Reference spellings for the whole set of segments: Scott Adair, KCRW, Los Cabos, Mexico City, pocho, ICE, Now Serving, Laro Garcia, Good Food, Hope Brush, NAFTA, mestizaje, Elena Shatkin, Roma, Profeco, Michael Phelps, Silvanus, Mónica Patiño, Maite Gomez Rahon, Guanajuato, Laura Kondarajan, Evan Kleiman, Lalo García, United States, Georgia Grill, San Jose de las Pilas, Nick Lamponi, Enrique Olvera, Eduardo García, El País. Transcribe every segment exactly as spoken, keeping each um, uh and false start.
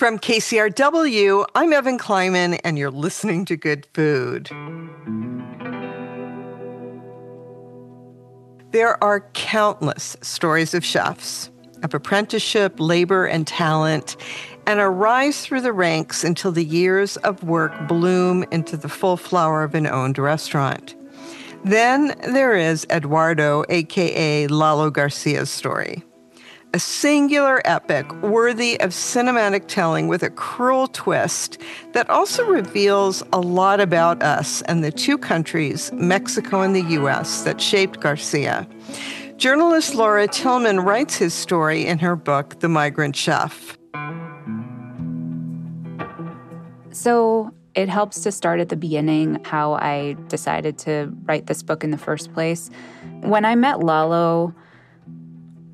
From K C R W, I'm Evan Kleiman, and you're listening to Good Food. There are countless stories of chefs, of apprenticeship, labor, and talent, and a rise through the ranks until the years of work bloom into the full flower of an owned restaurant. Then there is Eduardo, a k a. Lalo Garcia's story. A singular epic worthy of cinematic telling with a cruel twist that also reveals a lot about us and the two countries, Mexico and the U S, that shaped Garcia. Journalist Laura Tillman writes his story in her book, The Migrant Chef. So it helps to start at the beginning, how I decided to write this book in the first place. When I met Lalo,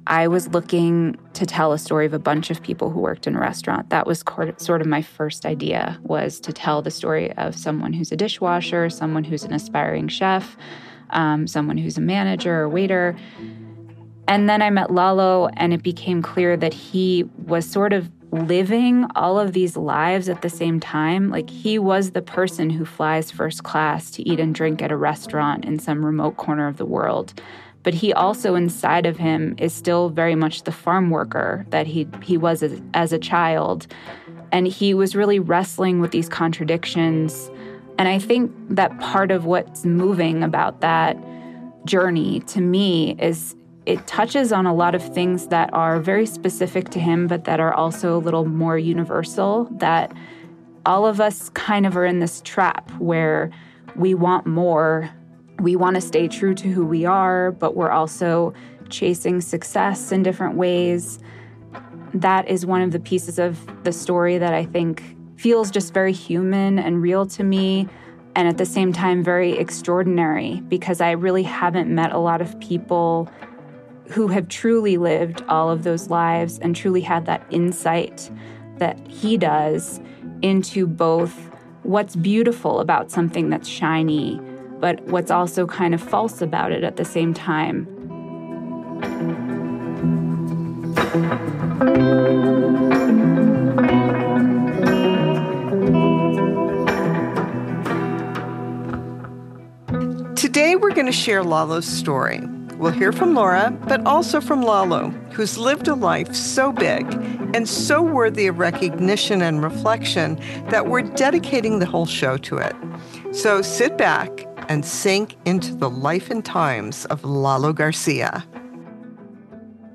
I was looking to tell a story of a bunch of people who worked in a restaurant. That was sort of my first idea, was to tell the story of someone who's a dishwasher, someone who's an aspiring chef, um, someone who's a manager or waiter. And then I met Lalo, and it became clear that he was sort of living all of these lives at the same time. Like, he was the person who flies first class to eat and drink at a restaurant in some remote corner of the world. But he also, inside of him, is still very much the farm worker that he he was as, as a child. And he was really wrestling with these contradictions. And I think that part of what's moving about that journey, to me, is it touches on a lot of things that are very specific to him, but that are also a little more universal, that all of us kind of are in this trap where we want more. We want to stay true to who we are, but we're also chasing success in different ways. That is one of the pieces of the story that I think feels just very human and real to me, and at the same time very extraordinary, because I really haven't met a lot of people who have truly lived all of those lives and truly had that insight that he does into both what's beautiful about something that's shiny, but what's also kind of false about it at the same time. Today we're going to share Lalo's story. We'll hear from Laura, but also from Lalo, who's lived a life so big and so worthy of recognition and reflection that we're dedicating the whole show to it. So sit back and sink into the life and times of Lalo Garcia.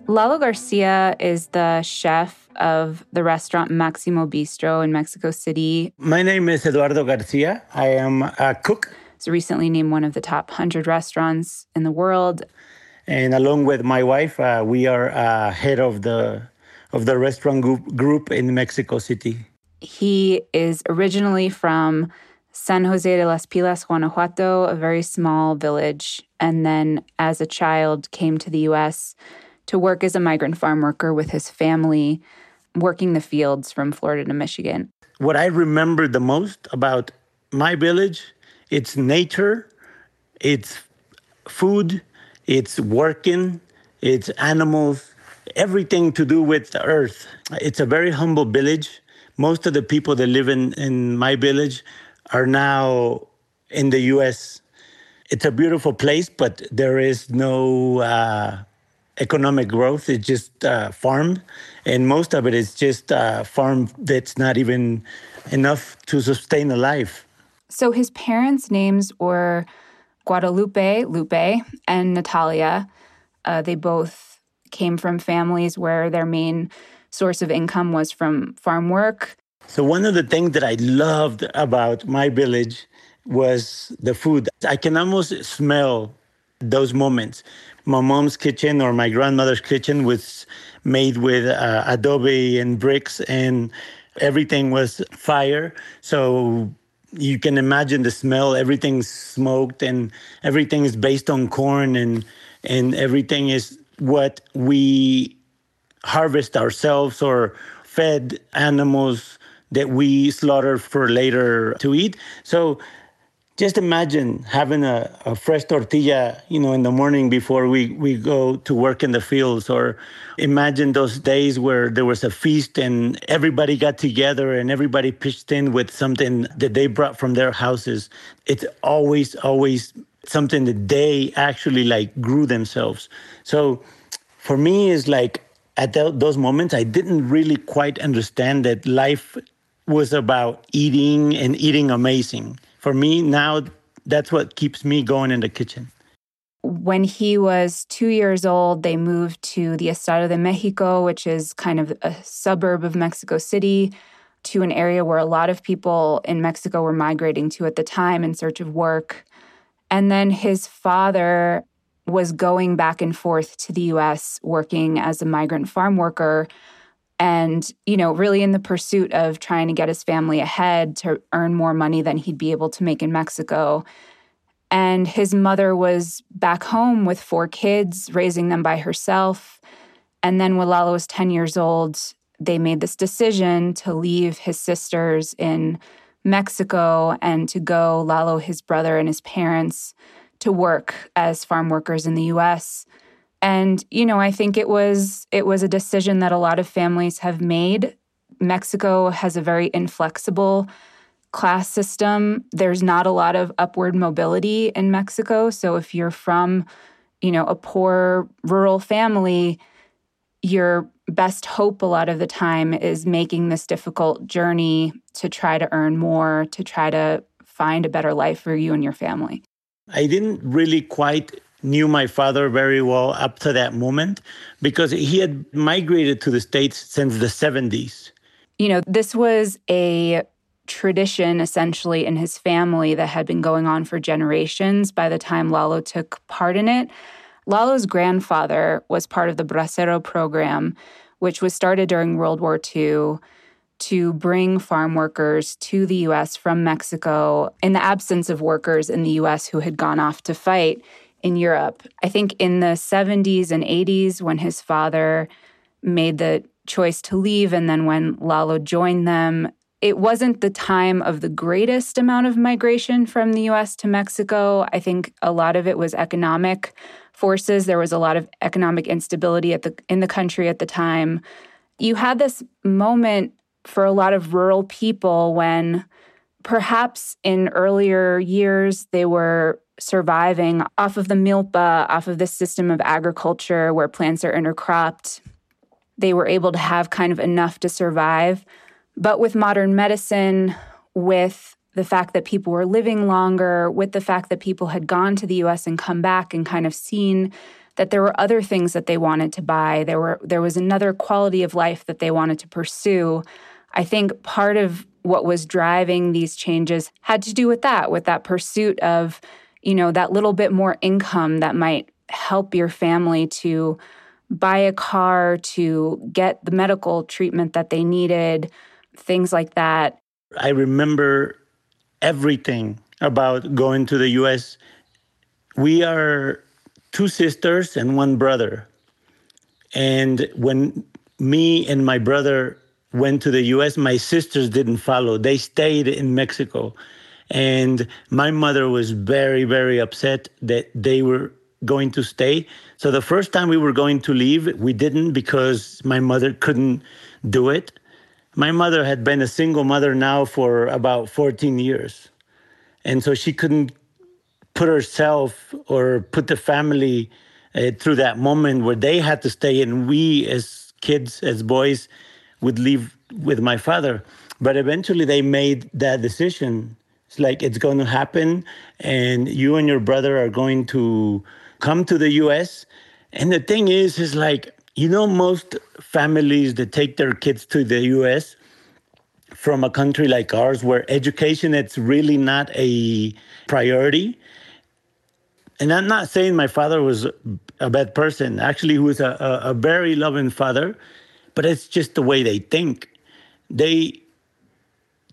Lalo Garcia is the chef of the restaurant Máximo Bistrot in Mexico City. My name is Eduardo Garcia. I am a cook. He's recently named one of the top one hundred restaurants in the world. And along with my wife, uh, we are uh, head of the, of the restaurant group, group in Mexico City. He is originally from San Jose de las Pilas, Guanajuato, a very small village, and then as a child came to the U S to work as a migrant farm worker with his family, working the fields from Florida to Michigan. What I remember the most about my village, it's nature, it's food, it's working, it's animals, everything to do with the earth. It's a very humble village. Most of the people that live in, in my village are now in the U S. It's a beautiful place, but there is no uh, economic growth. It's just uh, farm, and most of it is just uh, farm that's not even enough to sustain a life. So his parents' names were Guadalupe, Lupe, and Natalia. Uh, they both came from families where their main source of income was from farm work. So one of the things that I loved about my village was the food. I can almost smell those moments. My mom's kitchen or my grandmother's kitchen was made with uh, adobe and bricks, and everything was fire. So you can imagine the smell. Everything's smoked, and everything is based on corn, and and everything is what we harvest ourselves or fed animals that we slaughter for later to eat. So Just imagine having a, a fresh tortilla, you know, in the morning before we, we go to work in the fields, or imagine those days where there was a feast and everybody got together and everybody pitched in with something that they brought from their houses. It's always, always something that they actually like grew themselves. So for me, it's like at th- those moments, I didn't really quite understand that life was about eating and eating amazing. For me now, that's what keeps me going in the kitchen. When he was two years old, they moved to the Estado de Mexico, which is kind of a suburb of Mexico City, to an area where a lot of people in Mexico were migrating to at the time in search of work. And then his father was going back and forth to the U S working as a migrant farm worker and, you know, really in the pursuit of trying to get his family ahead to earn more money than he'd be able to make in Mexico. And his mother was back home with four kids, raising them by herself. And then when Lalo was ten years old, they made this decision to leave his sisters in Mexico and to go, Lalo, his brother, and his parents, to work as farm workers in the U S And, you know, I think it was it was a decision that a lot of families have made. Mexico has a very inflexible class system. There's not a lot of upward mobility in Mexico. So if you're from, you know, a poor rural family, your best hope a lot of the time is making this difficult journey to try to earn more, to try to find a better life for you and your family. I didn't really quite knew my father very well up to that moment because he had migrated to the States since the seventies. You know, this was a tradition essentially in his family that had been going on for generations by the time Lalo took part in it. Lalo's grandfather was part of the Bracero program, which was started during World War Two to bring farm workers to the U S from Mexico in the absence of workers in the U S who had gone off to fight in Europe. I think in the seventies and eighties, when his father made the choice to leave and then when Lalo joined them, it wasn't the time of the greatest amount of migration from the U S to Mexico. I think a lot of it was economic forces. There was a lot of economic instability at the in the country at the time. You had this moment for a lot of rural people when perhaps in earlier years they were surviving off of the milpa, off of the system of agriculture where plants are intercropped. They were able to have kind of enough to survive. But with modern medicine, with the fact that people were living longer, with the fact that people had gone to the U S and come back and kind of seen that there were other things that they wanted to buy, there were there was another quality of life that they wanted to pursue. I think part of what was driving these changes had to do with that, with that pursuit of, you know, that little bit more income that might help your family to buy a car, to get the medical treatment that they needed, things like that. I remember everything about going to the U S. We are two sisters and one brother. And when me and my brother went to the U S, my sisters didn't follow. They stayed in Mexico. And my mother was very, very upset that they were going to stay. So the first time we were going to leave, we didn't because my mother couldn't do it. My mother had been a single mother now for about fourteen years. And so she couldn't put herself or put the family uh, through that moment where they had to stay. And we as kids, as boys, would leave with my father. But eventually they made that decision. It's like, it's going to happen, and you and your brother are going to come to the U S. And the thing is, is like, you know, most families that take their kids to the U S from a country like ours where education, it's really not a priority. And I'm not saying my father was a bad person. Actually, he was a, a, a very loving father, but it's just the way they think. They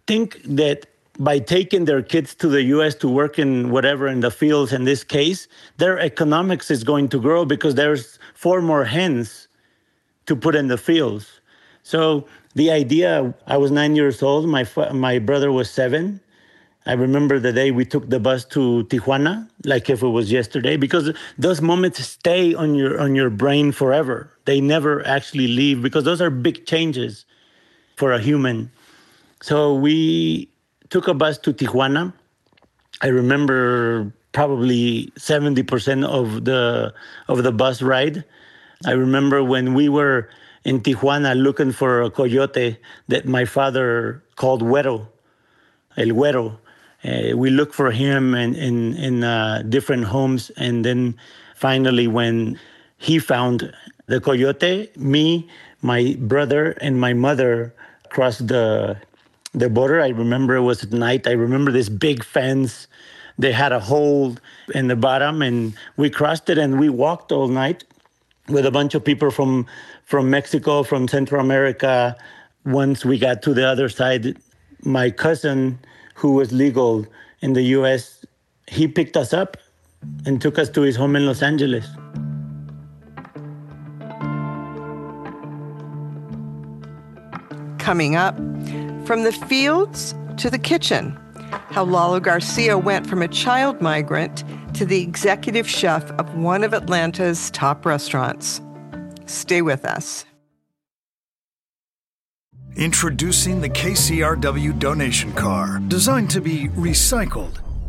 think that by taking their kids to the U S to work in whatever, in the fields in this case, their economics is going to grow because there's four more hens to put in the fields. So the idea, I was nine years old, my my brother was seven, I remember the day we took the bus to Tijuana, like if it was yesterday, because those moments stay on your on your brain forever. They never actually leave, because those are big changes for a human. So we took a bus to Tijuana. I remember probably seventy percent of the of the bus ride. I remember when we were in Tijuana looking for a coyote that my father called Güero, El Güero. Uh, we looked for him in, in, in uh, different homes. And then finally, when he found the coyote, me, my brother, and my mother crossed the the border. I remember it was at night. I remember this big fence. They had a hole in the bottom, and we crossed it, and we walked all night with a bunch of people from from Mexico, from Central America. Once we got to the other side, my cousin, who was legal in the U S, he picked us up and took us to his home in Los Angeles. Coming up, from the fields to the kitchen, how Lalo Garcia went from a child migrant to the executive chef of one of Atlanta's top restaurants. Stay with us. Introducing the K C R W donation car, designed to be recycled.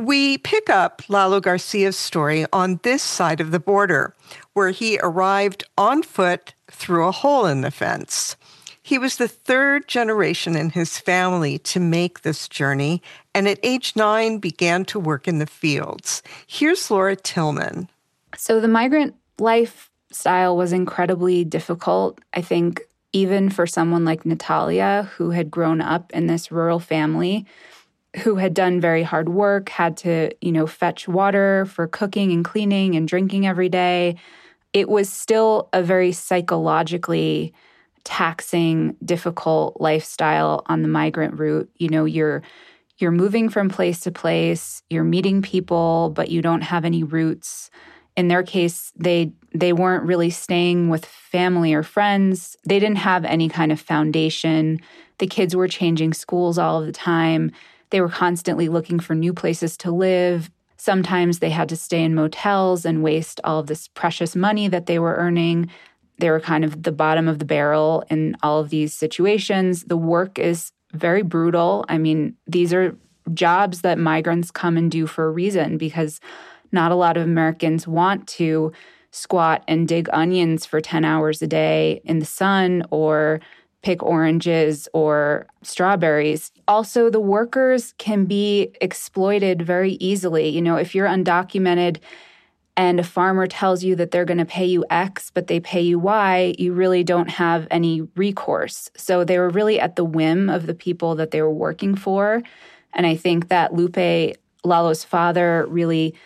We pick up Lalo Garcia's story on this side of the border, where he arrived on foot through a hole in the fence. He was the third generation in his family to make this journey, and at age nine began to work in the fields. Here's Laura Tillman. So the migrant lifestyle was incredibly difficult, I think, even for someone like Natalia, who had grown up in this rural family, who had done very hard work, had to, you know, fetch water for cooking and cleaning and drinking every day. It was still a very psychologically taxing, difficult lifestyle on the migrant route. You know, you're you're moving from place to place, you're meeting people, but you don't have any roots. In their case, they they weren't really staying with family or friends. They didn't have any kind of foundation. The kids were changing schools all of the time. They were constantly looking for new places to live. Sometimes they had to stay in motels and waste all of this precious money that they were earning. They were kind of the bottom of the barrel in all of these situations. The work is very brutal. I mean, these are jobs that migrants come and do for a reason, because not a lot of Americans want to squat and dig onions for ten hours a day in the sun, or pick oranges or strawberries. Also, the workers can be exploited very easily. You know, if you're undocumented and a farmer tells you that they're going to pay you X, but they pay you Y, you really don't have any recourse. So they were really at the whim of the people that they were working for. And I think that Lupe, Lalo's father, really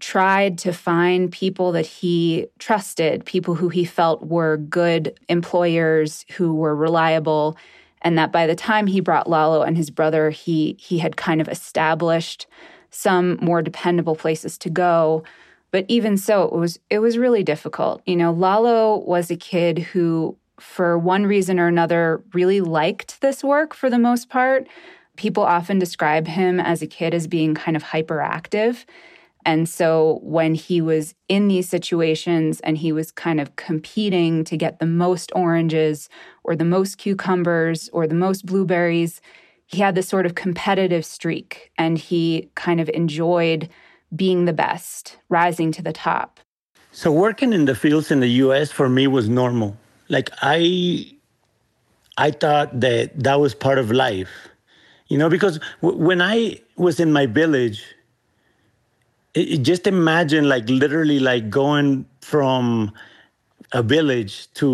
tried to find people that he trusted, people who he felt were good employers, who were reliable, and that by the time he brought Lalo and his brother, he he had kind of established some more dependable places to go. But even so, it was it was really difficult. You know, Lalo was a kid who, for one reason or another, really liked this work for the most part. People often describe him as a kid as being kind of hyperactive. And so when he was in these situations and he was kind of competing to get the most oranges or the most cucumbers or the most blueberries, he had this sort of competitive streak, and he kind of enjoyed being the best, rising to the top. So working in the fields in the U S for me was normal. Like I, I thought that that was part of life, you know, because w- when I was in my village, It, just imagine, like, literally, like, going from a village to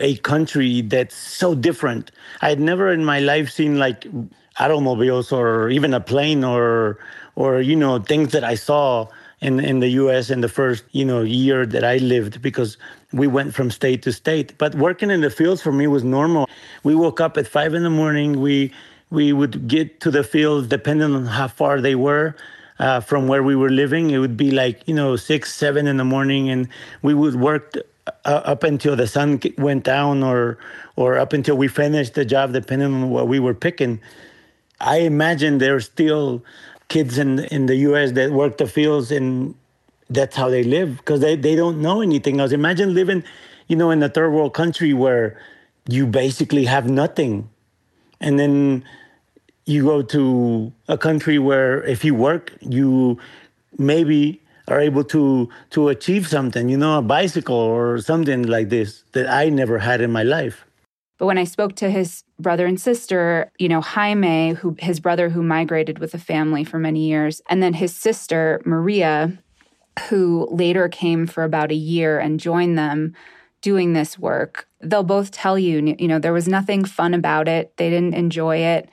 a country that's so different. I had never in my life seen, like, automobiles or even a plane or, or you know, things that I saw in, in the U S in the first, you know, year that I lived, because we went from state to state. But working in the fields for me was normal. We woke up at five in the morning. We we would get to the fields depending on how far they were uh, from where we were living. It would be like, you know, six, seven in the morning, and we would work t- Uh, up until the sun went down or or up until we finished the job, depending on what we were picking. I imagine there's still kids in, in the U S that work the fields, and that's how they live, because they, they don't know anything else. Imagine living, you know, in a third world country where you basically have nothing. And then you go to a country where if you work, you maybe are able to to achieve something, you know, a bicycle or something like this that I never had in my life. But when I spoke to his brother and sister, you know, Jaime, who his brother who migrated with the family for many years, and then his sister, Maria, who later came for about a year and joined them doing this work, they'll both tell you, you know, there was nothing fun about it. They didn't enjoy it.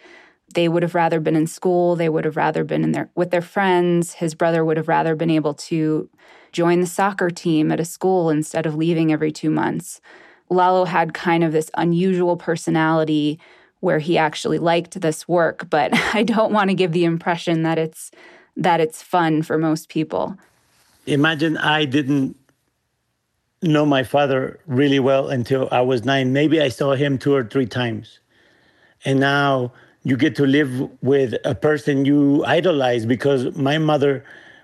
They would have rather been in school. They would have rather been in their, with their friends. His brother would have rather been able to join the soccer team at a school instead of leaving every two months. Lalo had kind of this unusual personality where he actually liked this work, but I don't want to give the impression that it's that it's fun for most people. Imagine I didn't know my father really well until I was nine. Maybe I saw him two or three times. And now you get to live with a person you idolize, because my mother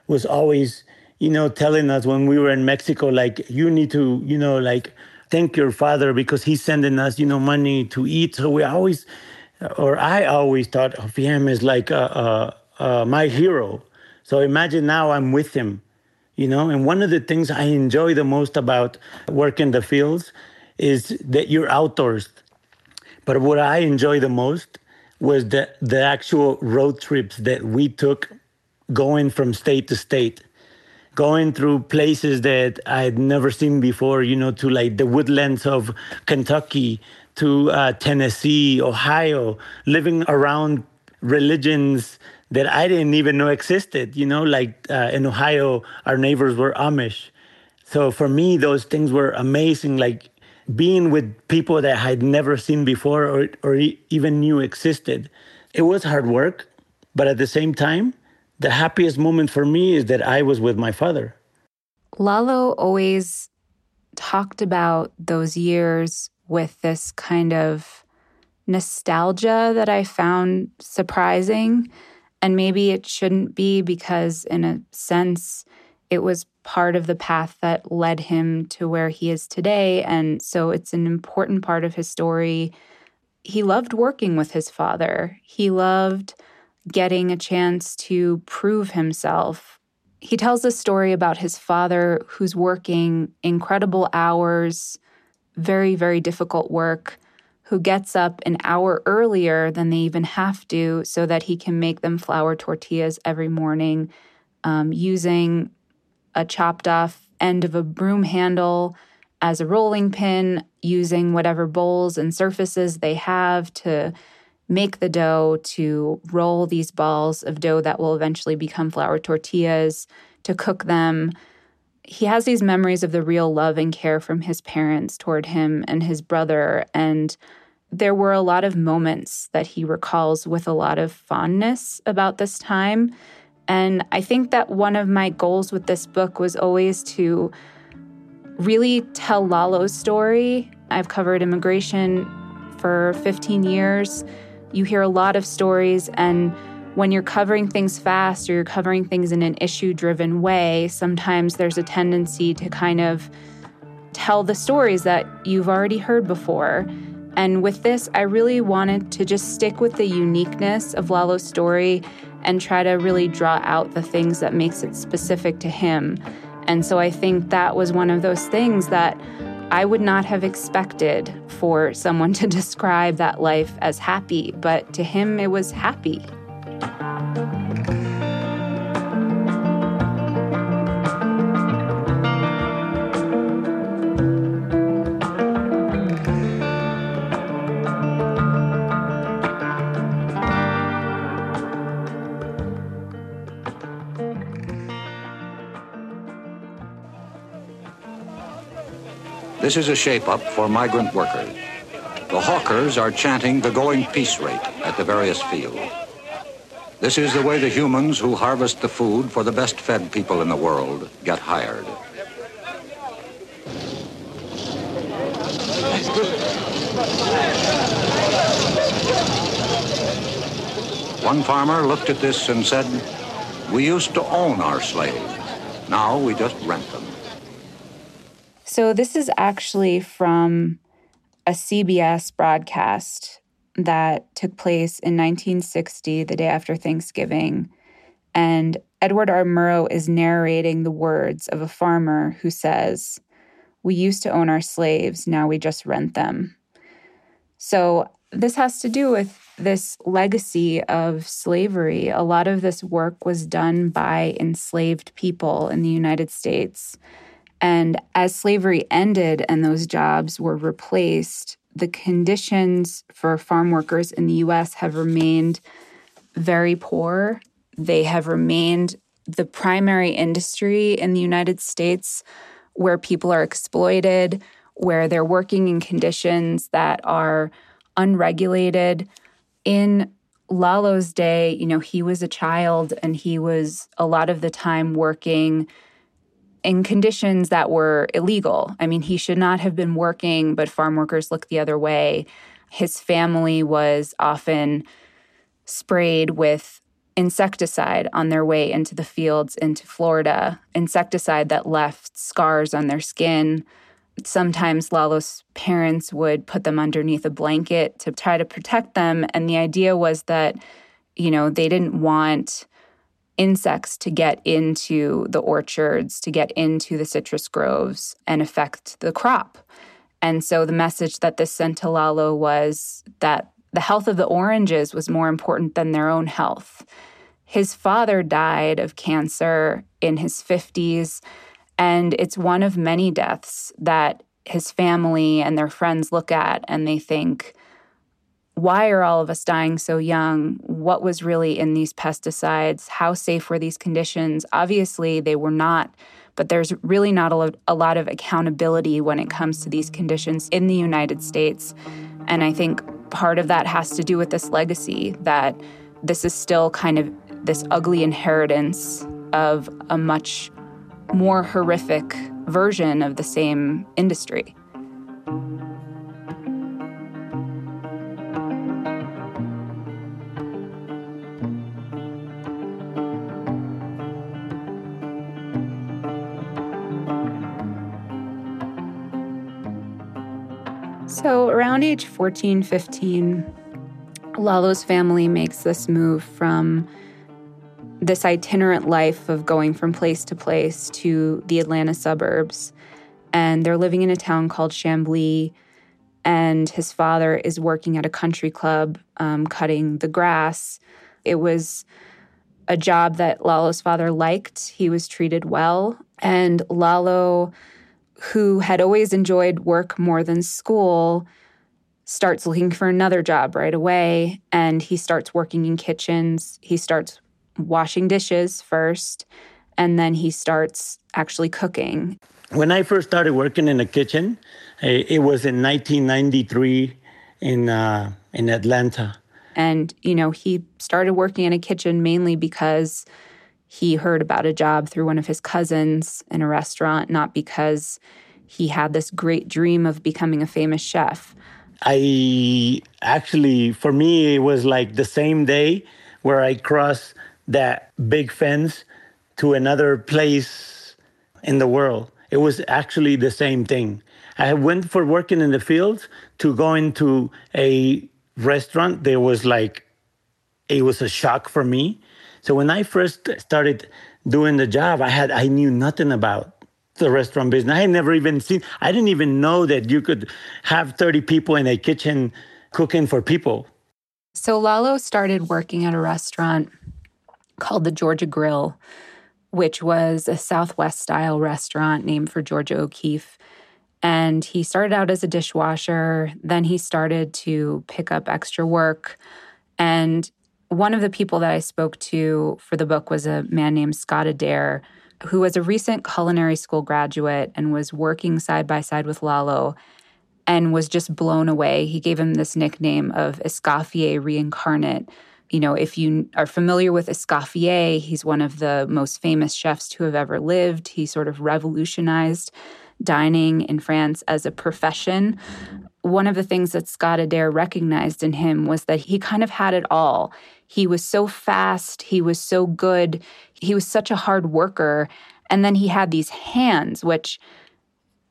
was always, you know, telling us when we were in Mexico, like, you need to, you know, like, thank your father because he's sending us, you know, money to eat. So we always, or I always thought of him as like uh, uh, uh, my hero. So imagine now I'm with him, you know. And one of the things I enjoy the most about working the fields is that you're outdoors. But what I enjoy the most was the, the actual road trips that we took, going from state to state, going through places that I had never seen before, you know, to like the woodlands of Kentucky, to uh, Tennessee, Ohio, living around religions that I didn't even know existed, you know, like uh, in Ohio, our neighbors were Amish. So for me, those things were amazing, like being with people that I had never seen before or, or even knew existed. It was hard work, but at the same time, the happiest moment for me is that I was with my father. Lalo always talked about those years with this kind of nostalgia that I found surprising. And maybe it shouldn't be, because in a sense, it was part of the path that led him to where he is today. And so it's an important part of his story. He loved working with his father. He loved getting a chance to prove himself. He tells a story about his father who's working incredible hours, very, very difficult work, who gets up an hour earlier than they even have to so that he can make them flour tortillas every morning um, using a chopped off end of a broom handle as a rolling pin, using whatever bowls and surfaces they have to make the dough, to roll these balls of dough that will eventually become flour tortillas, to cook them. He has these memories of the real love and care from his parents toward him and his brother. And there were a lot of moments that he recalls with a lot of fondness about this time. And I think that one of my goals with this book was always to really tell Lalo's story. I've covered immigration for fifteen years. You hear a lot of stories, and when you're covering things fast or you're covering things in an issue-driven way, sometimes there's a tendency to kind of tell the stories that you've already heard before. And with this, I really wanted to just stick with the uniqueness of Lalo's story and try to really draw out the things that makes it specific to him. And so I think that was one of those things that I would not have expected for someone to describe that life as happy, but to him it was happy. This is a shape-up for migrant workers. The hawkers are chanting the going peace rate at the various fields. This is the way the humans who harvest the food for the best-fed people in the world get hired. One farmer looked at this and said, "We used to own our slaves. Now we just rent them." So this is actually from a C B S broadcast that took place in nineteen sixty, the day after Thanksgiving. And Edward R. Murrow is narrating the words of a farmer who says, "We used to own our slaves, now we just rent them." So this has to do with this legacy of slavery. A lot of this work was done by enslaved people in the United States. And as slavery ended and those jobs were replaced, the conditions for farm workers in the U S have remained very poor. They have remained the primary industry in the United States where people are exploited, where they're working in conditions that are unregulated. In Lalo's day, you know, he was a child and he was a lot of the time working in conditions that were illegal. I mean, he should not have been working, but farm workers looked the other way. His family was often sprayed with insecticide on their way into the fields into Florida, insecticide that left scars on their skin. Sometimes Lalo's parents would put them underneath a blanket to try to protect them. And the idea was that, you know, they didn't want insects to get into the orchards, to get into the citrus groves and affect the crop. And so the message that this sent to Lalo was that the health of the oranges was more important than their own health. His father died of cancer in his fifties. And it's one of many deaths that his family and their friends look at and they think, why are all of us dying so young? What was really in these pesticides? How safe were these conditions? Obviously, they were not, but there's really not a lot, a lot of accountability when it comes to these conditions in the United States. And I think part of that has to do with this legacy, that this is still kind of this ugly inheritance of a much more horrific version of the same industry. So around age fourteen, fifteen, Lalo's family makes this move from this itinerant life of going from place to place to the Atlanta suburbs. And they're living in a town called Chamblee. And his father is working at a country club, um, cutting the grass. It was a job that Lalo's father liked. He was treated well. And Lalo, who had always enjoyed work more than school, starts looking for another job right away. And he starts working in kitchens. He starts washing dishes first, and then he starts actually cooking. When I first started working in the kitchen, it was in nineteen ninety-three in uh, in Atlanta. And, you know, he started working in a kitchen mainly because he heard about a job through one of his cousins in a restaurant, not because he had this great dream of becoming a famous chef. I actually, for me, it was like the same day where I crossed that big fence to another place in the world. It was actually the same thing. I went for working in the fields to going to a restaurant. There was like, it was a shock for me. So when I first started doing the job, I had I knew nothing about the restaurant business. I had never even seen, I didn't even know that you could have thirty people in a kitchen cooking for people. So Lalo started working at a restaurant called the Georgia Grill, which was a Southwest-style restaurant named for Georgia O'Keeffe. And he started out as a dishwasher. Then he started to pick up extra work. And one of the people that I spoke to for the book was a man named Scott Adair, who was a recent culinary school graduate and was working side by side with Lalo and was just blown away. He gave him this nickname of Escoffier reincarnate. You know, if you are familiar with Escoffier, he's one of the most famous chefs to have ever lived. He sort of revolutionized dining in France as a profession. One of the things that Scott Adair recognized in him was that he kind of had it all. He was so fast. He was so good. He was such a hard worker. And then he had these hands, which,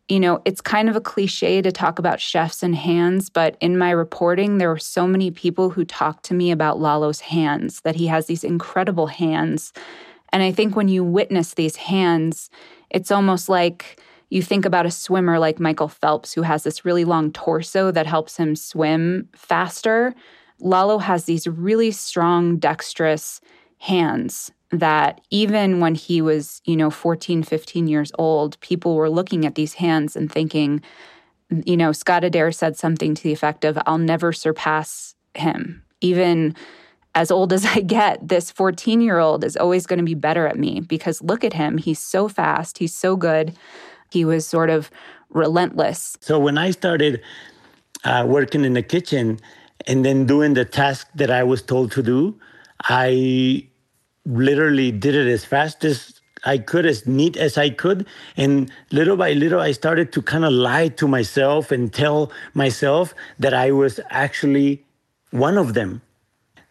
you know, it's kind of a cliche to talk about chefs and hands, but in my reporting, there were so many people who talked to me about Lalo's hands, that he has these incredible hands. And I think when you witness these hands, it's almost like you think about a swimmer like Michael Phelps, who has this really long torso that helps him swim faster. Lalo has these really strong, dexterous hands that even when he was, you know, fourteen, fifteen years old, people were looking at these hands and thinking, you know, Scott Adair said something to the effect of, I'll never surpass him. Even as old as I get, this fourteen-year-old is always going to be better at me because look at him. He's so fast. He's so good. He was sort of relentless. So when I started uh, working in the kitchen and then doing the task that I was told to do, I literally did it as fast as I could, as neat as I could. And little by little, I started to kind of lie to myself and tell myself that I was actually one of them.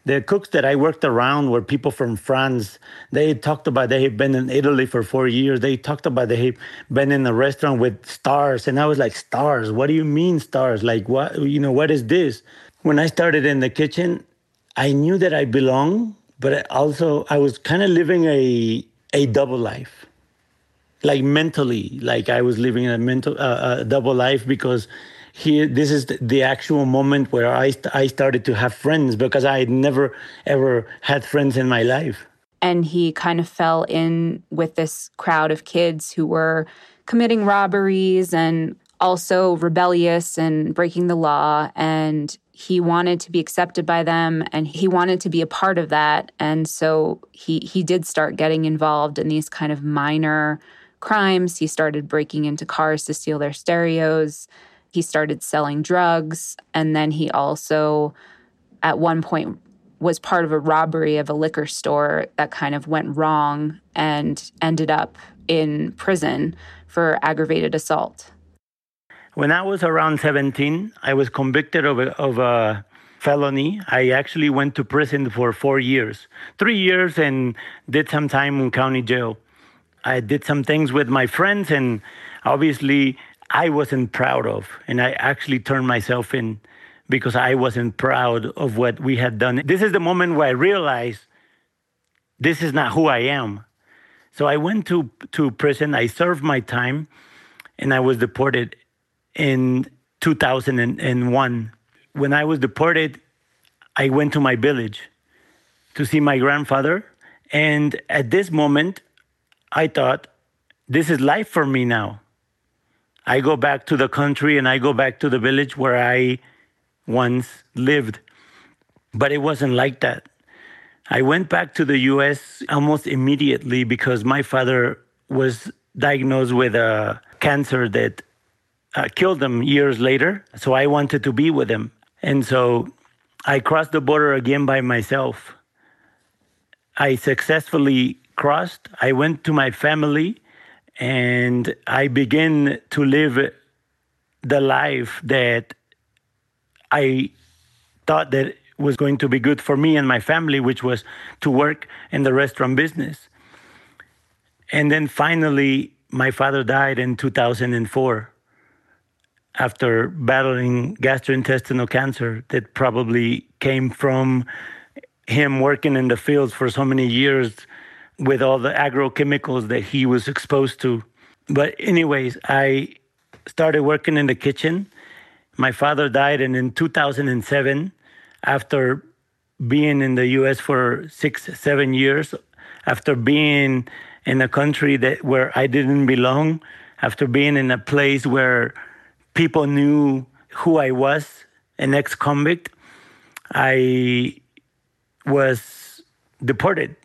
The cooks that I worked around were people from France. They talked about they had been in Italy for four years. They talked about they had been in a restaurant with stars. And I was like, stars? What do you mean stars? Like, what, you know, what is this? When I started in the kitchen, I knew that I belonged. But also, I was kind of living a a double life, like mentally. Like I was living a mental uh, a double life because here, this is the actual moment where I I started to have friends because I had never ever had friends in my life. And he kind of fell in with this crowd of kids who were committing robberies and also rebellious and breaking the law and. He wanted to be accepted by them, and he wanted to be a part of that. And so he he did start getting involved in these kind of minor crimes. He started breaking into cars to steal their stereos. He started selling drugs. And then he also, at one point, was part of a robbery of a liquor store that kind of went wrong and ended up in prison for aggravated assault. When I was around seventeen, I was convicted of a, of a felony. I actually went to prison for four years, three years, and did some time in county jail. I did some things with my friends, and obviously I wasn't proud of. And I actually turned myself in because I wasn't proud of what we had done. This is the moment where I realized this is not who I am. So I went to, to prison. I served my time, and I was deported. In two thousand one, when I was deported, I went to my village to see my grandfather. And at this moment, I thought, this is life for me now. I go back to the country and I go back to the village where I once lived. But it wasn't like that. I went back to the U S almost immediately because my father was diagnosed with a cancer that Uh, killed them years later. So I wanted to be with him. And so I crossed the border again by myself. I successfully crossed. I went to my family and I began to live the life that I thought that was going to be good for me and my family, which was to work in the restaurant business. And then finally, my father died in two thousand four. After battling gastrointestinal cancer that probably came from him working in the fields for so many years with all the agrochemicals that he was exposed to. But anyways, I started working in the kitchen. My father died, and in two thousand seven, after being in the U S for six, seven years, after being in a country that where I didn't belong, after being in a place where people knew who I was, an ex-convict, I was deported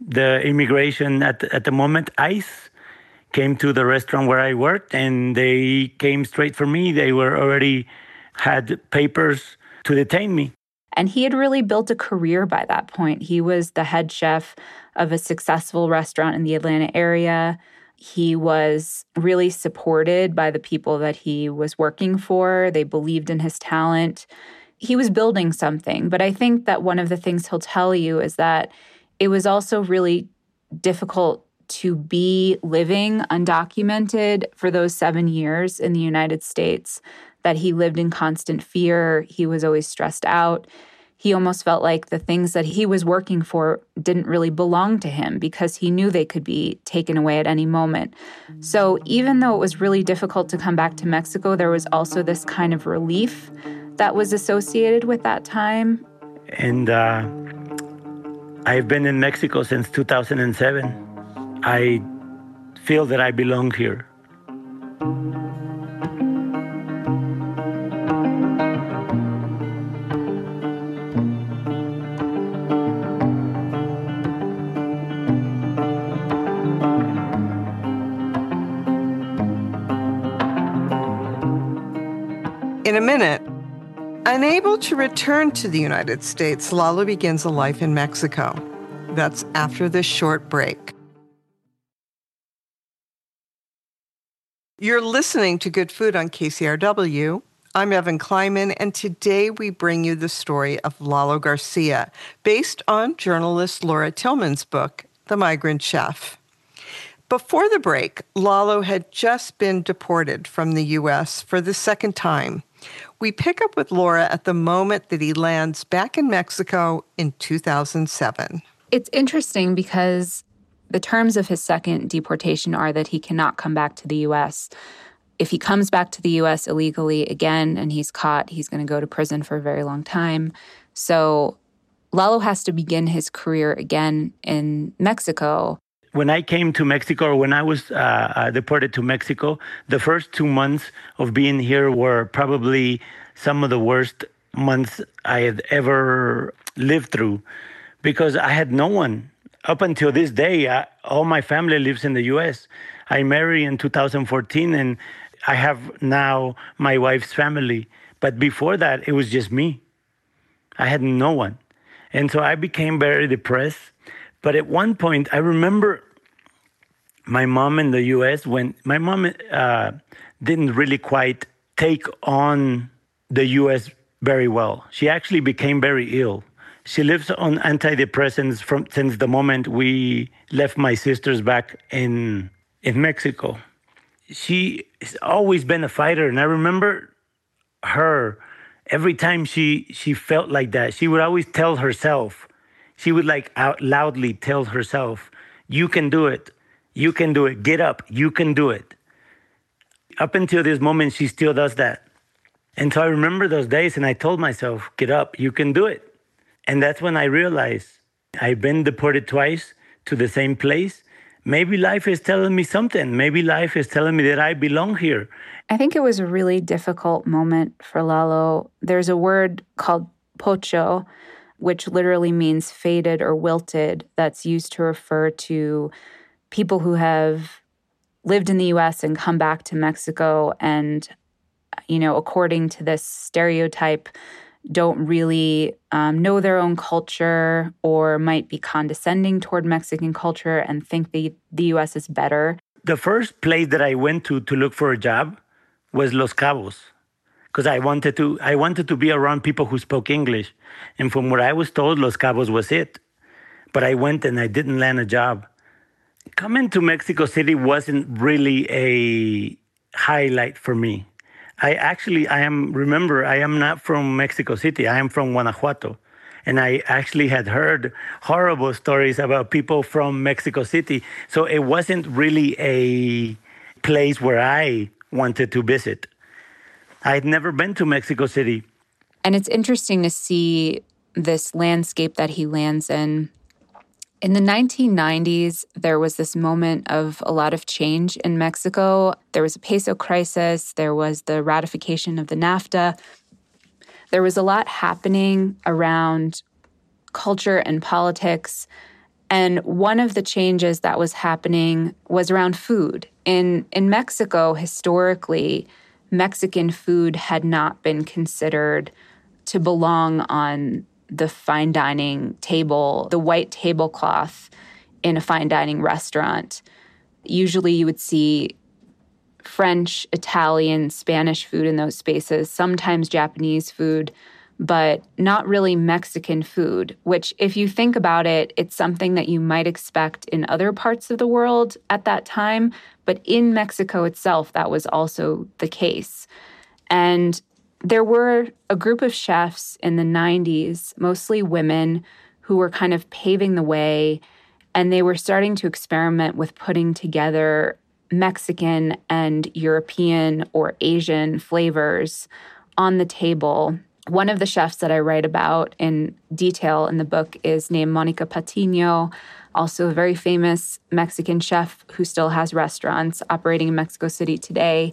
the immigration at at the moment, ICE, came to the restaurant where I worked, and they came straight for me. They were already had papers to detain me. And he had really built a career by that point. He was the head chef of a successful restaurant in the Atlanta area. He was really supported by the people that he was working for. They believed in his talent. He was building something. But I think that one of the things he'll tell you is that it was also really difficult to be living undocumented for those seven years in the United States, that he lived in constant fear. He was always stressed out. He almost felt like the things that he was working for didn't really belong to him because he knew they could be taken away at any moment. So even though it was really difficult to come back to Mexico, there was also this kind of relief that was associated with that time. And uh, I've been in Mexico since two thousand seven. I feel that I belong here. In a minute, unable to return to the United States, Lalo begins a life in Mexico. That's after this short break. You're listening to Good Food on K C R W. I'm Evan Kleiman, and today we bring you the story of Lalo Garcia, based on journalist Laura Tillman's book, The Migrant Chef. Before the break, Lalo had just been deported from the U S for the second time. We pick up with Laura at the moment that he lands back in Mexico in two thousand seven. It's interesting because the terms of his second deportation are that he cannot come back to the U S. If he comes back to the U S illegally again and he's caught, he's going to go to prison for a very long time. So Lalo has to begin his career again in Mexico. When I came to Mexico, or when I was uh, uh, deported to Mexico, the first two months of being here were probably some of the worst months I had ever lived through, because I had no one. Up until this day, I, all my family lives in the U S. I married in two thousand fourteen, and I have now my wife's family. But before that, it was just me. I had no one. And so I became very depressed. But at one point, I remember my mom in the U S, when my mom uh, didn't really quite take on the U S very well. She actually became very ill. She lives on antidepressants from since the moment we left my sisters back in, in Mexico. She has always been a fighter. And I remember her, every time she, she felt like that, she would always tell herself, She would like out loudly tell herself, you can do it, you can do it, get up, you can do it. Up until this moment, she still does that. And so I remember those days and I told myself, get up, you can do it. And that's when I realized I've been deported twice to the same place. Maybe life is telling me something. Maybe life is telling me that I belong here. I think it was a really difficult moment for Lalo. There's a word called pocho, which literally means faded or wilted, that's used to refer to people who have lived in the U S and come back to Mexico and, you know, according to this stereotype, don't really um, know their own culture or might be condescending toward Mexican culture and think the, the U S is better. The first place that I went to to look for a job was Los Cabos, because I wanted to I wanted to be around people who spoke English. And from what I was told, Los Cabos was it. But I went and I didn't land a job. Coming to Mexico City wasn't really a highlight for me. I actually, I am, remember, I am not from Mexico City. I am from Guanajuato. And I actually had heard horrible stories about people from Mexico City. So it wasn't really a place where I wanted to visit. I had never been to Mexico City. And it's interesting to see this landscape that he lands in. In the nineteen nineties, there was this moment of a lot of change in Mexico. There was a peso crisis. There was the ratification of the NAFTA. There was a lot happening around culture and politics. And one of the changes that was happening was around food. In in Mexico, historically, Mexican food had not been considered to belong on the fine dining table, the white tablecloth in a fine dining restaurant. Usually you would see French, Italian, Spanish food in those spaces, sometimes Japanese food, but not really Mexican food, which if you think about it, it's something that you might expect in other parts of the world at that time. But in Mexico itself, that was also the case. And there were a group of chefs in the nineties, mostly women, who were kind of paving the way, and they were starting to experiment with putting together Mexican and European or Asian flavors on the table. One of the chefs that I write about in detail in the book is named Mónica Patiño, also a very famous Mexican chef who still has restaurants operating in Mexico City today.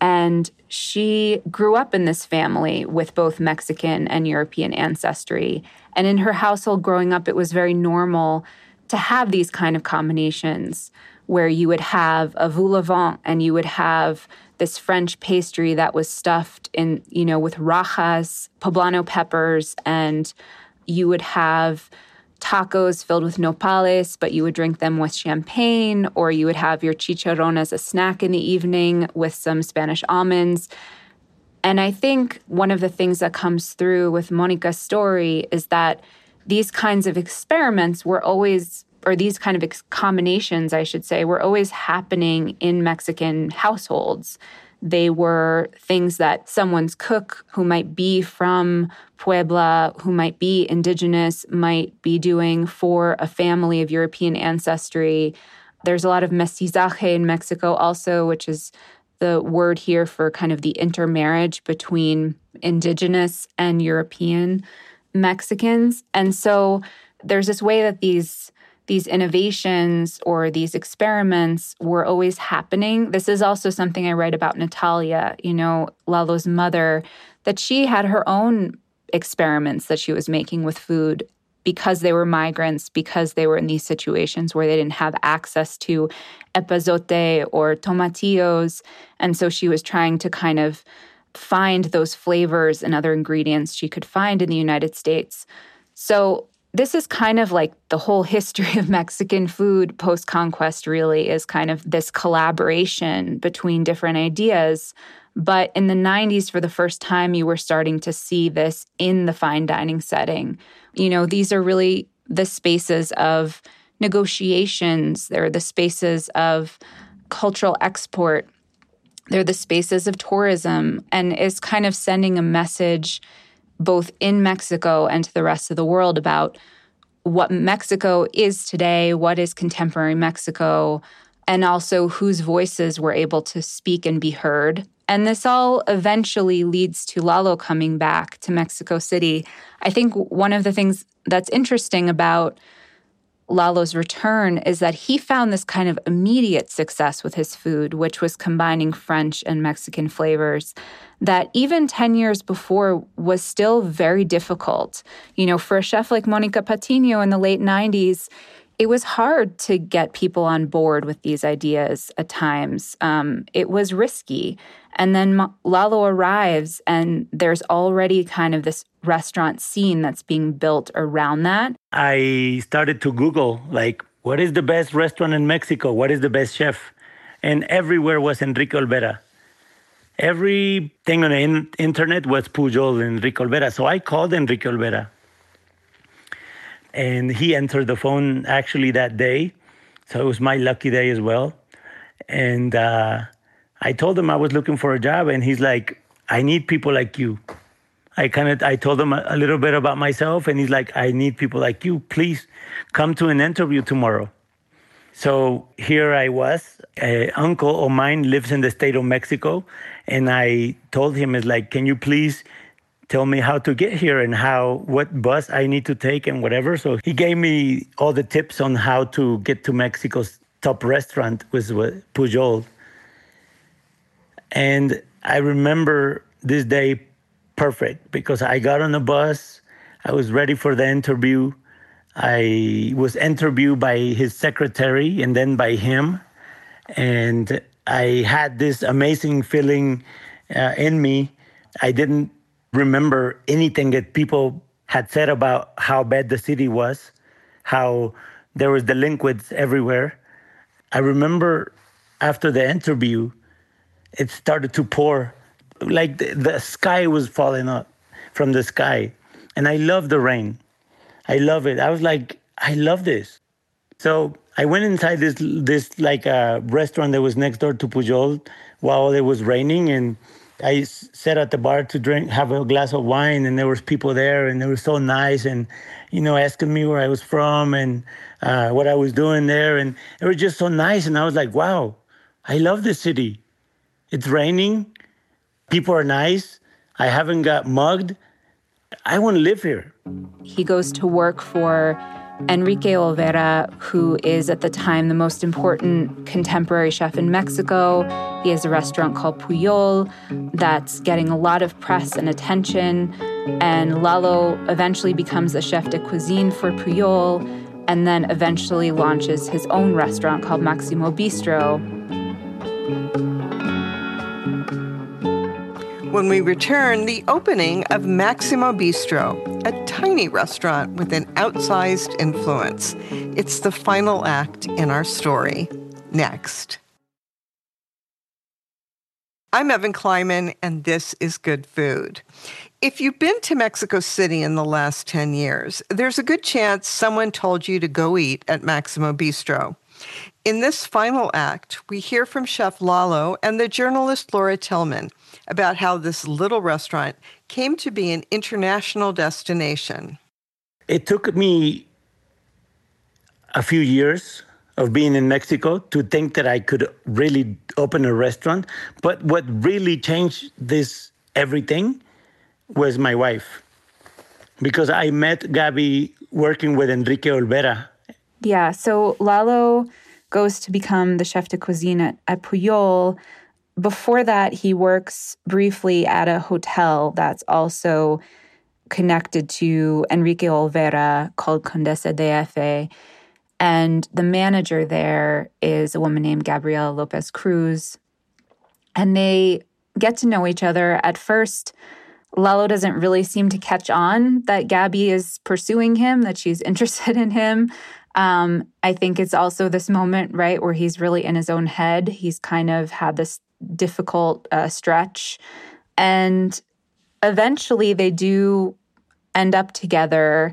And she grew up in this family with both Mexican and European ancestry. And in her household growing up, it was very normal to have these kind of combinations where you would have a vol au vent and you would have this French pastry that was stuffed in, you know, with rajas, poblano peppers, and you would have tacos filled with nopales, but you would drink them with champagne, or you would have your chicharrón as a snack in the evening with some Spanish almonds. And I think one of the things that comes through with Monica's story is that these kinds of experiments were always, or these kind of ex- combinations, I should say, were always happening in Mexican households. They were things that someone's cook who might be from Puebla, who might be indigenous, might be doing for a family of European ancestry. There's a lot of mestizaje in Mexico also, which is the word here for kind of the intermarriage between indigenous and European Mexicans. And so there's this way that these These innovations or these experiments were always happening. This is also something I write about Natalia, you know, Lalo's mother, that she had her own experiments that she was making with food because they were migrants, because they were in these situations where they didn't have access to epazote or tomatillos. And so she was trying to kind of find those flavors and other ingredients she could find in the United States. So this is kind of like the whole history of Mexican food post-conquest, really, is kind of this collaboration between different ideas. But in the nineties, for the first time, you were starting to see this in the fine dining setting. You know, these are really the spaces of negotiations. They're the spaces of cultural export. They're the spaces of tourism. And it's kind of sending a message both in Mexico and to the rest of the world about what Mexico is today, what is contemporary Mexico, and also whose voices were able to speak and be heard. And this all eventually leads to Lalo coming back to Mexico City. I think one of the things that's interesting about Lalo's return is that he found this kind of immediate success with his food, which was combining French and Mexican flavors, that even ten years before was still very difficult. You know, for a chef like Mónica Patiño in the late nineties, it was hard to get people on board with these ideas at times. Um, it was risky. And then Lalo arrives, and there's already kind of this restaurant scene that's being built around that. I started to Google, like, what is the best restaurant in Mexico? What is the best chef? And everywhere was Enrique Olvera. Everything on the in- internet was Pujol and Enrique Olvera. So I called Enrique Olvera. And he answered the phone actually that day. So it was my lucky day as well. And uh, I told him I was looking for a job. And he's like, I need people like you. I kind of I told him a little bit about myself. And he's like, I need people like you. Please come to an interview tomorrow. So here I was. An uncle of mine lives in the state of Mexico. And I told him, it's like, can you please tell me how to get here and how, what bus I need to take and whatever. So he gave me all the tips on how to get to Mexico's top restaurant, was Pujol. And I remember this day perfect because I got on the bus. I was ready for the interview. I was interviewed by his secretary and then by him. And I had this amazing feeling uh, in me. I didn't remember anything that people had said about how bad the city was, how there was delinquents everywhere. I remember after the interview, it started to pour. Like the, the sky was falling up from the sky. And I love the rain. I love it. I was like, I love this. So I went inside this this like a uh, restaurant that was next door to Pujol while it was raining, and I s- sat at the bar to drink, have a glass of wine, and there was people there, and they were so nice, and you know, asking me where I was from and uh, what I was doing there, and it was just so nice, and I was like, wow, I love this city. It's raining, people are nice, I haven't got mugged. I want to live here. He goes to work for Enrique Olvera, who is at the time the most important contemporary chef in Mexico. He has a restaurant called Pujol that's getting a lot of press and attention. And Lalo eventually becomes a chef de cuisine for Pujol and then eventually launches his own restaurant called Máximo Bistrot. When we return, the opening of Máximo Bistrot, a tiny restaurant with an outsized influence. It's the final act in our story. Next. I'm Evan Kleiman, and this is Good Food. If you've been to Mexico City in the last ten years, there's a good chance someone told you to go eat at Máximo Bistrot. In this final act, we hear from Chef Lalo and the journalist Laura Tillman about how this little restaurant came to be an international destination. It took me a few years of being in Mexico to think that I could really open a restaurant. But what really changed this everything was my wife. Because I met Gabby working with Enrique Olvera. Yeah, so Lalo goes to become the chef de cuisine at, at Pujol. Before that, he works briefly at a hotel that's also connected to Enrique Olvera called Condesa de Efe. And the manager there is a woman named Gabriela Lopez Cruz. And they get to know each other. At first, Lalo doesn't really seem to catch on that Gabby is pursuing him, that she's interested in him. Um, I think it's also this moment, right, where he's really in his own head. He's kind of had this difficult uh, stretch. And eventually they do end up together,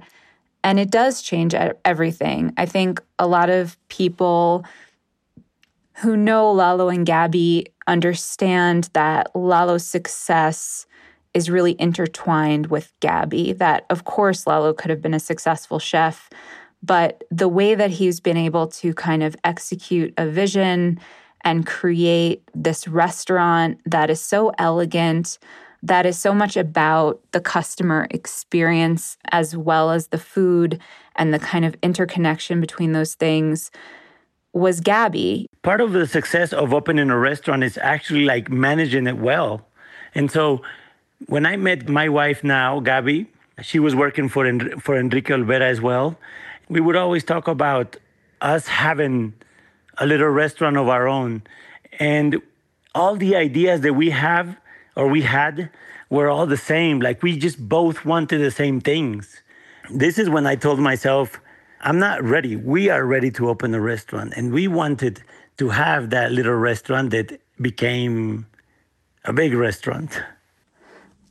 and it does change everything. I think a lot of people who know Lalo and Gabby understand that Lalo's success is really intertwined with Gabby, that, of course, Lalo could have been a successful chef, but the way that he's been able to kind of execute a vision and create this restaurant that is so elegant, that is so much about the customer experience as well as the food and the kind of interconnection between those things, was Gabby. Part of the success of opening a restaurant is actually like managing it well. And so when I met my wife now, Gabby, she was working for, en- for Enrique Olvera as well. We would always talk about us having a little restaurant of our own. And all the ideas that we have or we had were all the same. Like we just both wanted the same things. This is when I told myself, I'm not ready. We are ready to open a restaurant. And we wanted to have that little restaurant that became a big restaurant.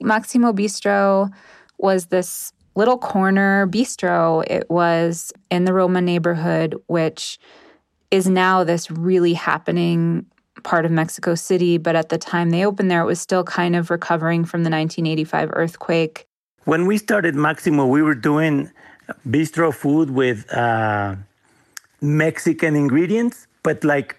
Máximo Bistrot was this little corner bistro. It was in the Roma neighborhood, which is now this really happening part of Mexico City. But at the time they opened there, it was still kind of recovering from the nineteen eighty-five earthquake. When we started Máximo, we were doing bistro food with uh, Mexican ingredients, but like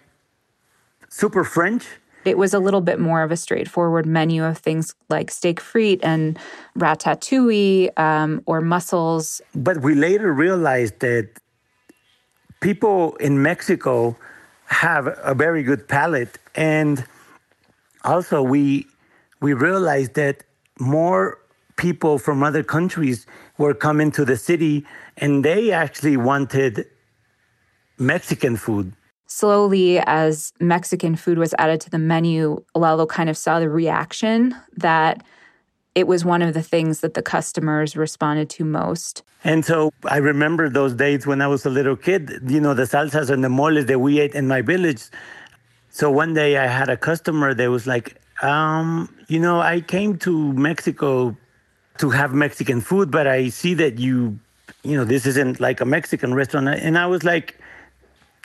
super French. It was a little bit more of a straightforward menu of things like steak frite and ratatouille um, or mussels. But we later realized that people in Mexico have a very good palate. And also we we realized that more people from other countries were coming to the city, and they actually wanted Mexican food. Slowly, as Mexican food was added to the menu, Lalo kind of saw the reaction that it was one of the things that the customers responded to most. And so I remember those days when I was a little kid, you know, the salsas and the moles that we ate in my village. So one day I had a customer that was like, um, you know, I came to Mexico to have Mexican food, but I see that you, you know, this isn't like a Mexican restaurant. And I was like,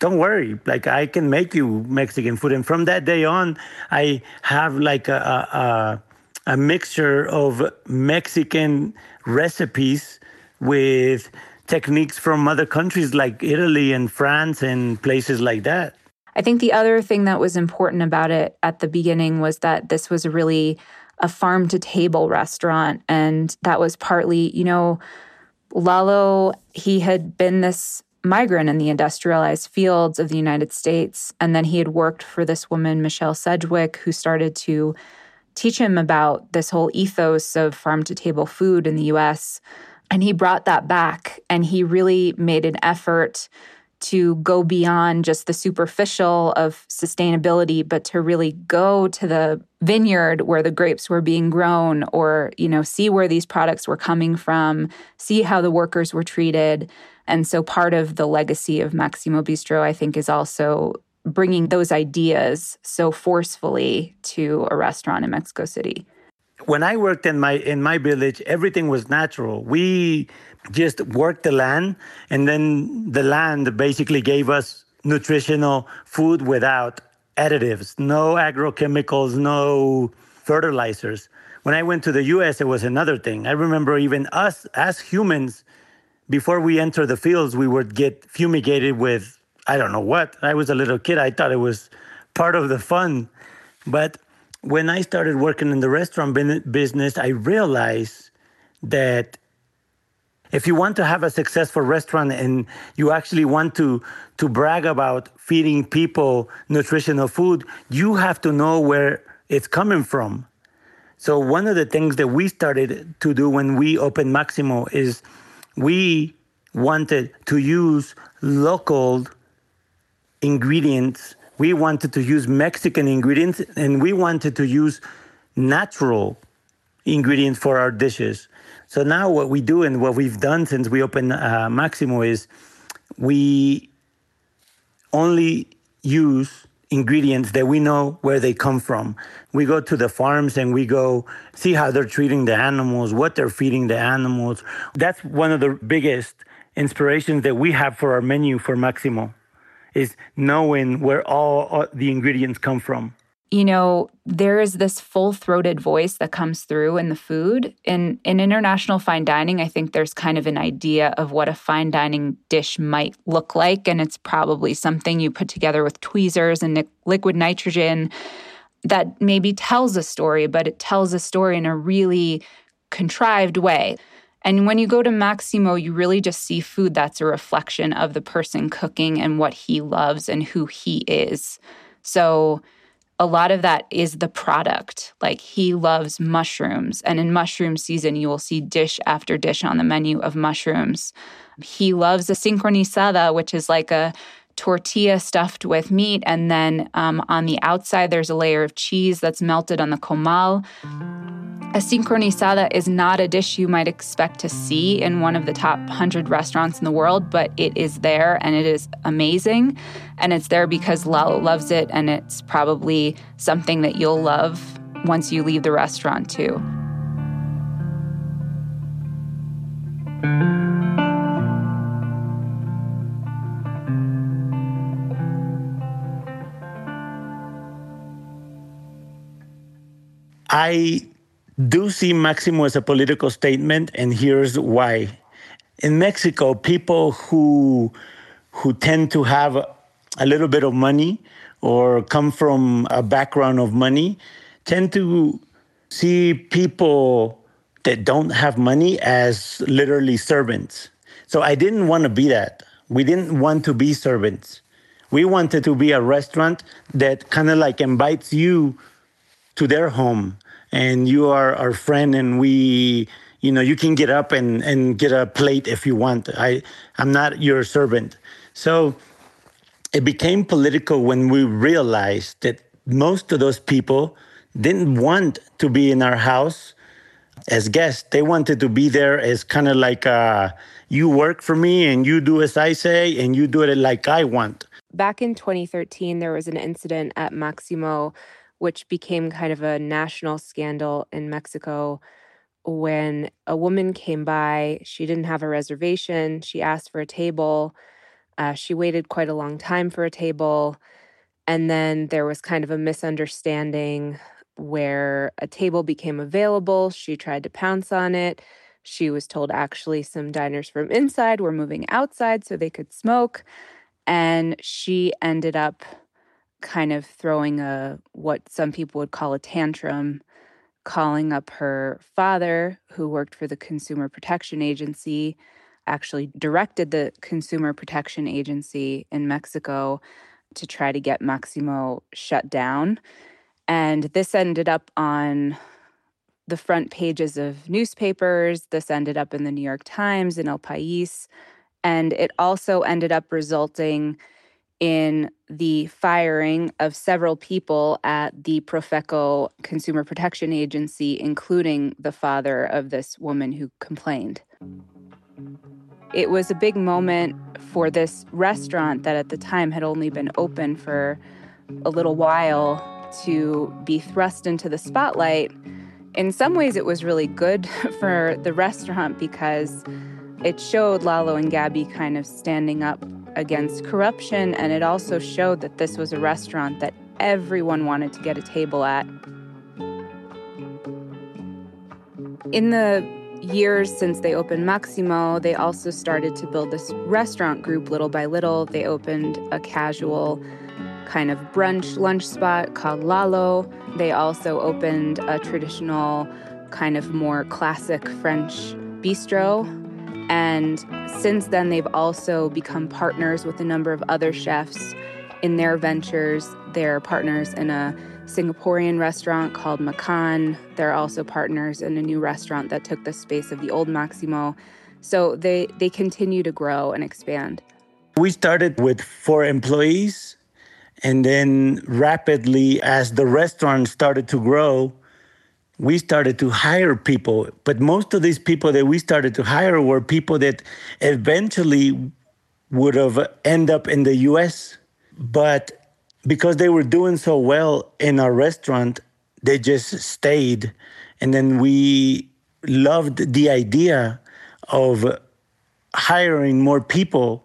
don't worry, like I can make you Mexican food. And from that day on, I have like a a, a mixture of Mexican recipes with techniques from other countries like Italy and France and places like that. I think the other thing that was important about it at the beginning was that this was really a farm-to-table restaurant. And that was partly, you know, Lalo, he had been this migrant in the industrialized fields of the United States. And then he had worked for this woman, Michelle Sedgwick, who started to teach him about this whole ethos of farm-to-table food in the U S. And he brought that back, and he really made an effort to go beyond just the superficial of sustainability, but to really go to the vineyard where the grapes were being grown, or, you know, see where these products were coming from, see how the workers were treated. And so part of the legacy of Maximo Bistro, I think, is also bringing those ideas so forcefully to a restaurant in Mexico City. When I worked in my in my village, everything was natural. We just worked the land, and then the land basically gave us nutritional food without additives, no agrochemicals, no fertilizers. When I went to the U S, it was another thing. I remember even us as humans, before we entered the fields, we would get fumigated with, I don't know what. I was a little kid. I thought it was part of the fun. But when I started working in the restaurant business, I realized that if you want to have a successful restaurant and you actually want to, to brag about feeding people nutritional food, you have to know where it's coming from. So one of the things that we started to do when we opened Maximo is we wanted to use local ingredients. We wanted to use Mexican ingredients, and we wanted to use natural ingredients for our dishes. So now what we do and what we've done since we opened uh, Maximo is we only use ingredients that we know where they come from. We go to the farms and we go see how they're treating the animals, what they're feeding the animals. That's one of the biggest inspirations that we have for our menu for Maximo, is knowing where all, all the ingredients come from. You know, there is this full-throated voice that comes through in the food. In, in international fine dining, I think there's kind of an idea of what a fine dining dish might look like, and it's probably something you put together with tweezers and ni- liquid nitrogen that maybe tells a story, but it tells a story in a really contrived way. And when you go to Maximo, you really just see food that's a reflection of the person cooking and what he loves and who he is. So a lot of that is the product. Like, he loves mushrooms. And in mushroom season, you will see dish after dish on the menu of mushrooms. He loves a sincronizada, which is like a tortilla stuffed with meat. And then um, on the outside, there's a layer of cheese that's melted on the comal. A sincronizada is not a dish you might expect to see in one of the top one hundred restaurants in the world, but it is there, and it is amazing. And it's there because Lalo loves it, and it's probably something that you'll love once you leave the restaurant too. I do see Maximo as a political statement, and here's why. In Mexico, people who who tend to have a little bit of money or come from a background of money tend to see people that don't have money as literally servants. So I didn't want to be that. We didn't want to be servants. We wanted to be a restaurant that kind of like invites you to their home, and you are our friend, and we, you know, you can get up and, and get a plate if you want. I, I'm not your servant. So it became political when we realized that most of those people didn't want to be in our house as guests. They wanted to be there as kind of like, uh, you work for me and you do as I say and you do it like I want. Back in twenty thirteen, there was an incident at Maximo, which became kind of a national scandal in Mexico when a woman came by. She didn't have a reservation. She asked for a table. Uh, she waited quite a long time for a table. And then there was kind of a misunderstanding where a table became available. She tried to pounce on it. She was told actually some diners from inside were moving outside so they could smoke. And she ended up kind of throwing a, what some people would call a tantrum, calling up her father, who worked for the Consumer Protection Agency, actually directed the Consumer Protection Agency in Mexico to try to get Maximo shut down. And this ended up on the front pages of newspapers. This ended up in the New York Times, in El País. And it also ended up resulting in the firing of several people at the Profeco Consumer Protection Agency, including the father of this woman who complained. It was a big moment for this restaurant that at the time had only been open for a little while to be thrust into the spotlight. In some ways, it was really good for the restaurant because it showed Lalo and Gabby kind of standing up against corruption, and it also showed that this was a restaurant that everyone wanted to get a table at. In the years since they opened Maximo, they also started to build this restaurant group little by little. They opened a casual kind of brunch lunch spot called Lalo. They also opened a traditional kind of more classic French bistro. And since then, they've also become partners with a number of other chefs in their ventures. They're partners in a Singaporean restaurant called Makan. They're also partners in a new restaurant that took the space of the old Maximo. So they, they continue to grow and expand. We started with four employees. And then rapidly, as the restaurant started to grow, we started to hire people, but most of these people that we started to hire were people that eventually would have ended up in the U S. But because they were doing so well in our restaurant, they just stayed. And then we loved the idea of hiring more people.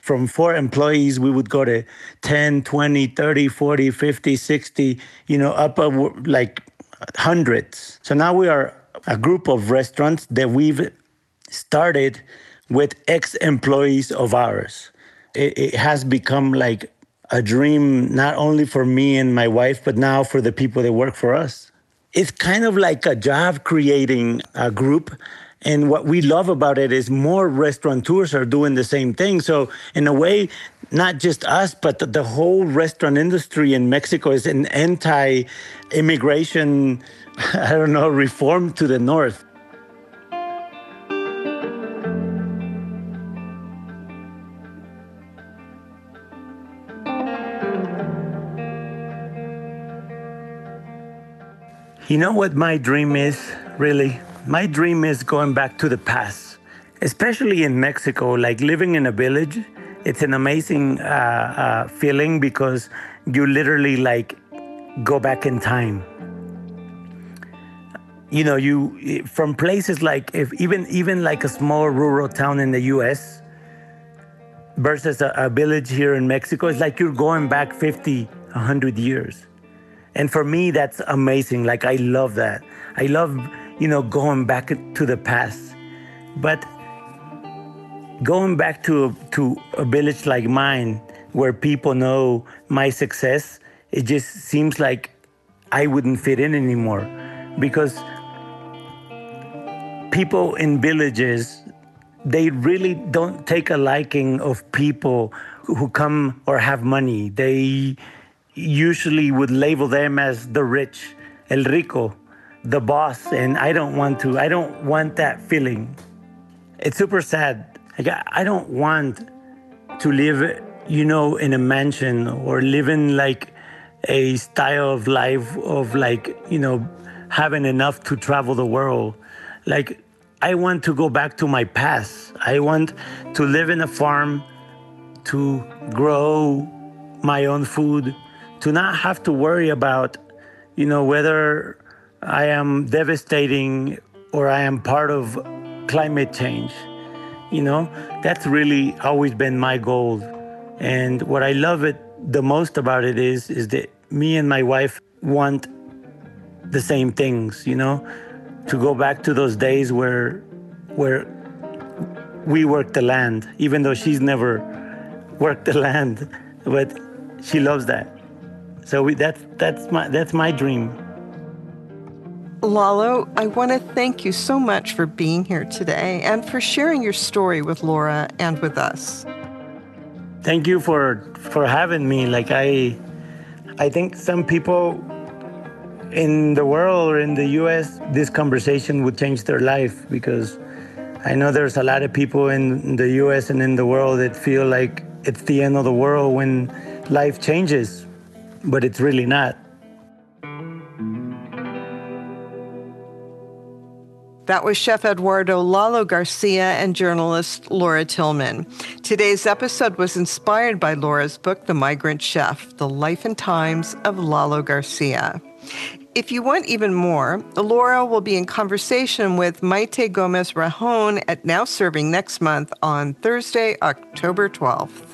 From four employees, we would go to ten, twenty, thirty, forty, fifty, sixty, you know, up a, like hundreds. So now we are a group of restaurants that we've started with ex-employees of ours. It, it has become like a dream, not only for me and my wife, but now for the people that work for us. It's kind of like a job creating a group. And what we love about it is more restaurateurs are doing the same thing. So in a way, not just us, but the whole restaurant industry in Mexico is an anti-immigration, I don't know, reform to the north. You know what my dream is, really? My dream is going back to the past, especially in Mexico, like living in a village. It's an amazing uh, uh, feeling because you literally like go back in time. You know, you from places like if even even like a small rural town in the U S versus a, a village here in Mexico, it's like you're going back fifty, one hundred years. And for me, that's amazing. Like, I love that. I love, you know, going back to the past. But going back to, to a village like mine, where people know my success, it just seems like I wouldn't fit in anymore. Because people in villages, they really don't take a liking of people who come or have money. They usually would label them as the rich, el rico. the boss, and I don't want to. I don't want that feeling. It's super sad. Like, I don't want to live, you know, in a mansion or live in like a style of life of like, you know, having enough to travel the world. Like, I want to go back to my past. I want to live in a farm, to grow my own food, to not have to worry about, you know, whether I am devastating or I am part of climate change. You know, that's really always been my goal. And what I love it the most about it is, is that me and my wife want the same things, you know, to go back to those days where, where we worked the land, even though she's never worked the land, but she loves that. So we, that's, that's my, that's my dream. Lalo, I want to thank you so much for being here today and for sharing your story with Laura and with us. Thank you for for having me. Like I, I think some people in the world or in the U S, this conversation would change their life, because I know there's a lot of people in the U S and in the world that feel like it's the end of the world when life changes, but it's really not. That was Chef Eduardo Lalo Garcia and journalist Laura Tillman. Today's episode was inspired by Laura's book, The Migrant Chef, The Life and Times of Lalo Garcia. If you want even more, Laura will be in conversation with Maite Gomez Rahon at Now Serving next month on Thursday, October twelfth.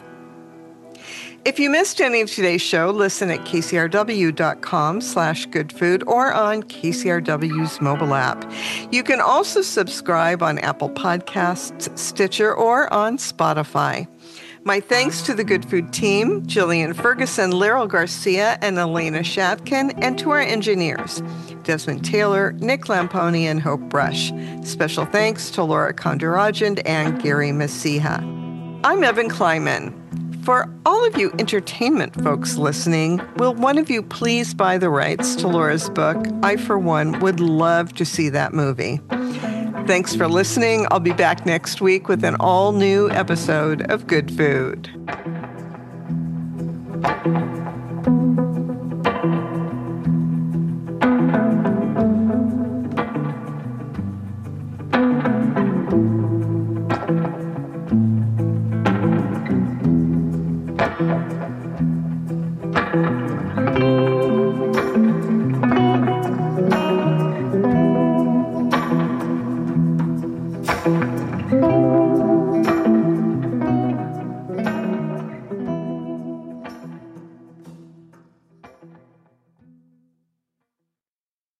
If you missed any of today's show, listen at kcrw.com slash goodfood or on K C R W's mobile app. You can also subscribe on Apple Podcasts, Stitcher, or on Spotify. My thanks to the Good Food team, Jillian Ferguson, Laro Garcia, and Elena Shatkin, and to our engineers, Desmond Taylor, Nick Lamponi, and Hope Brush. Special thanks to Laura Kondarajan and Gary Masiha. I'm Evan Kleiman. For all of you entertainment folks listening, will one of you please buy the rights to Laura's book? I, for one, would love to see that movie. Thanks for listening. I'll be back next week with an all-new episode of Good Food.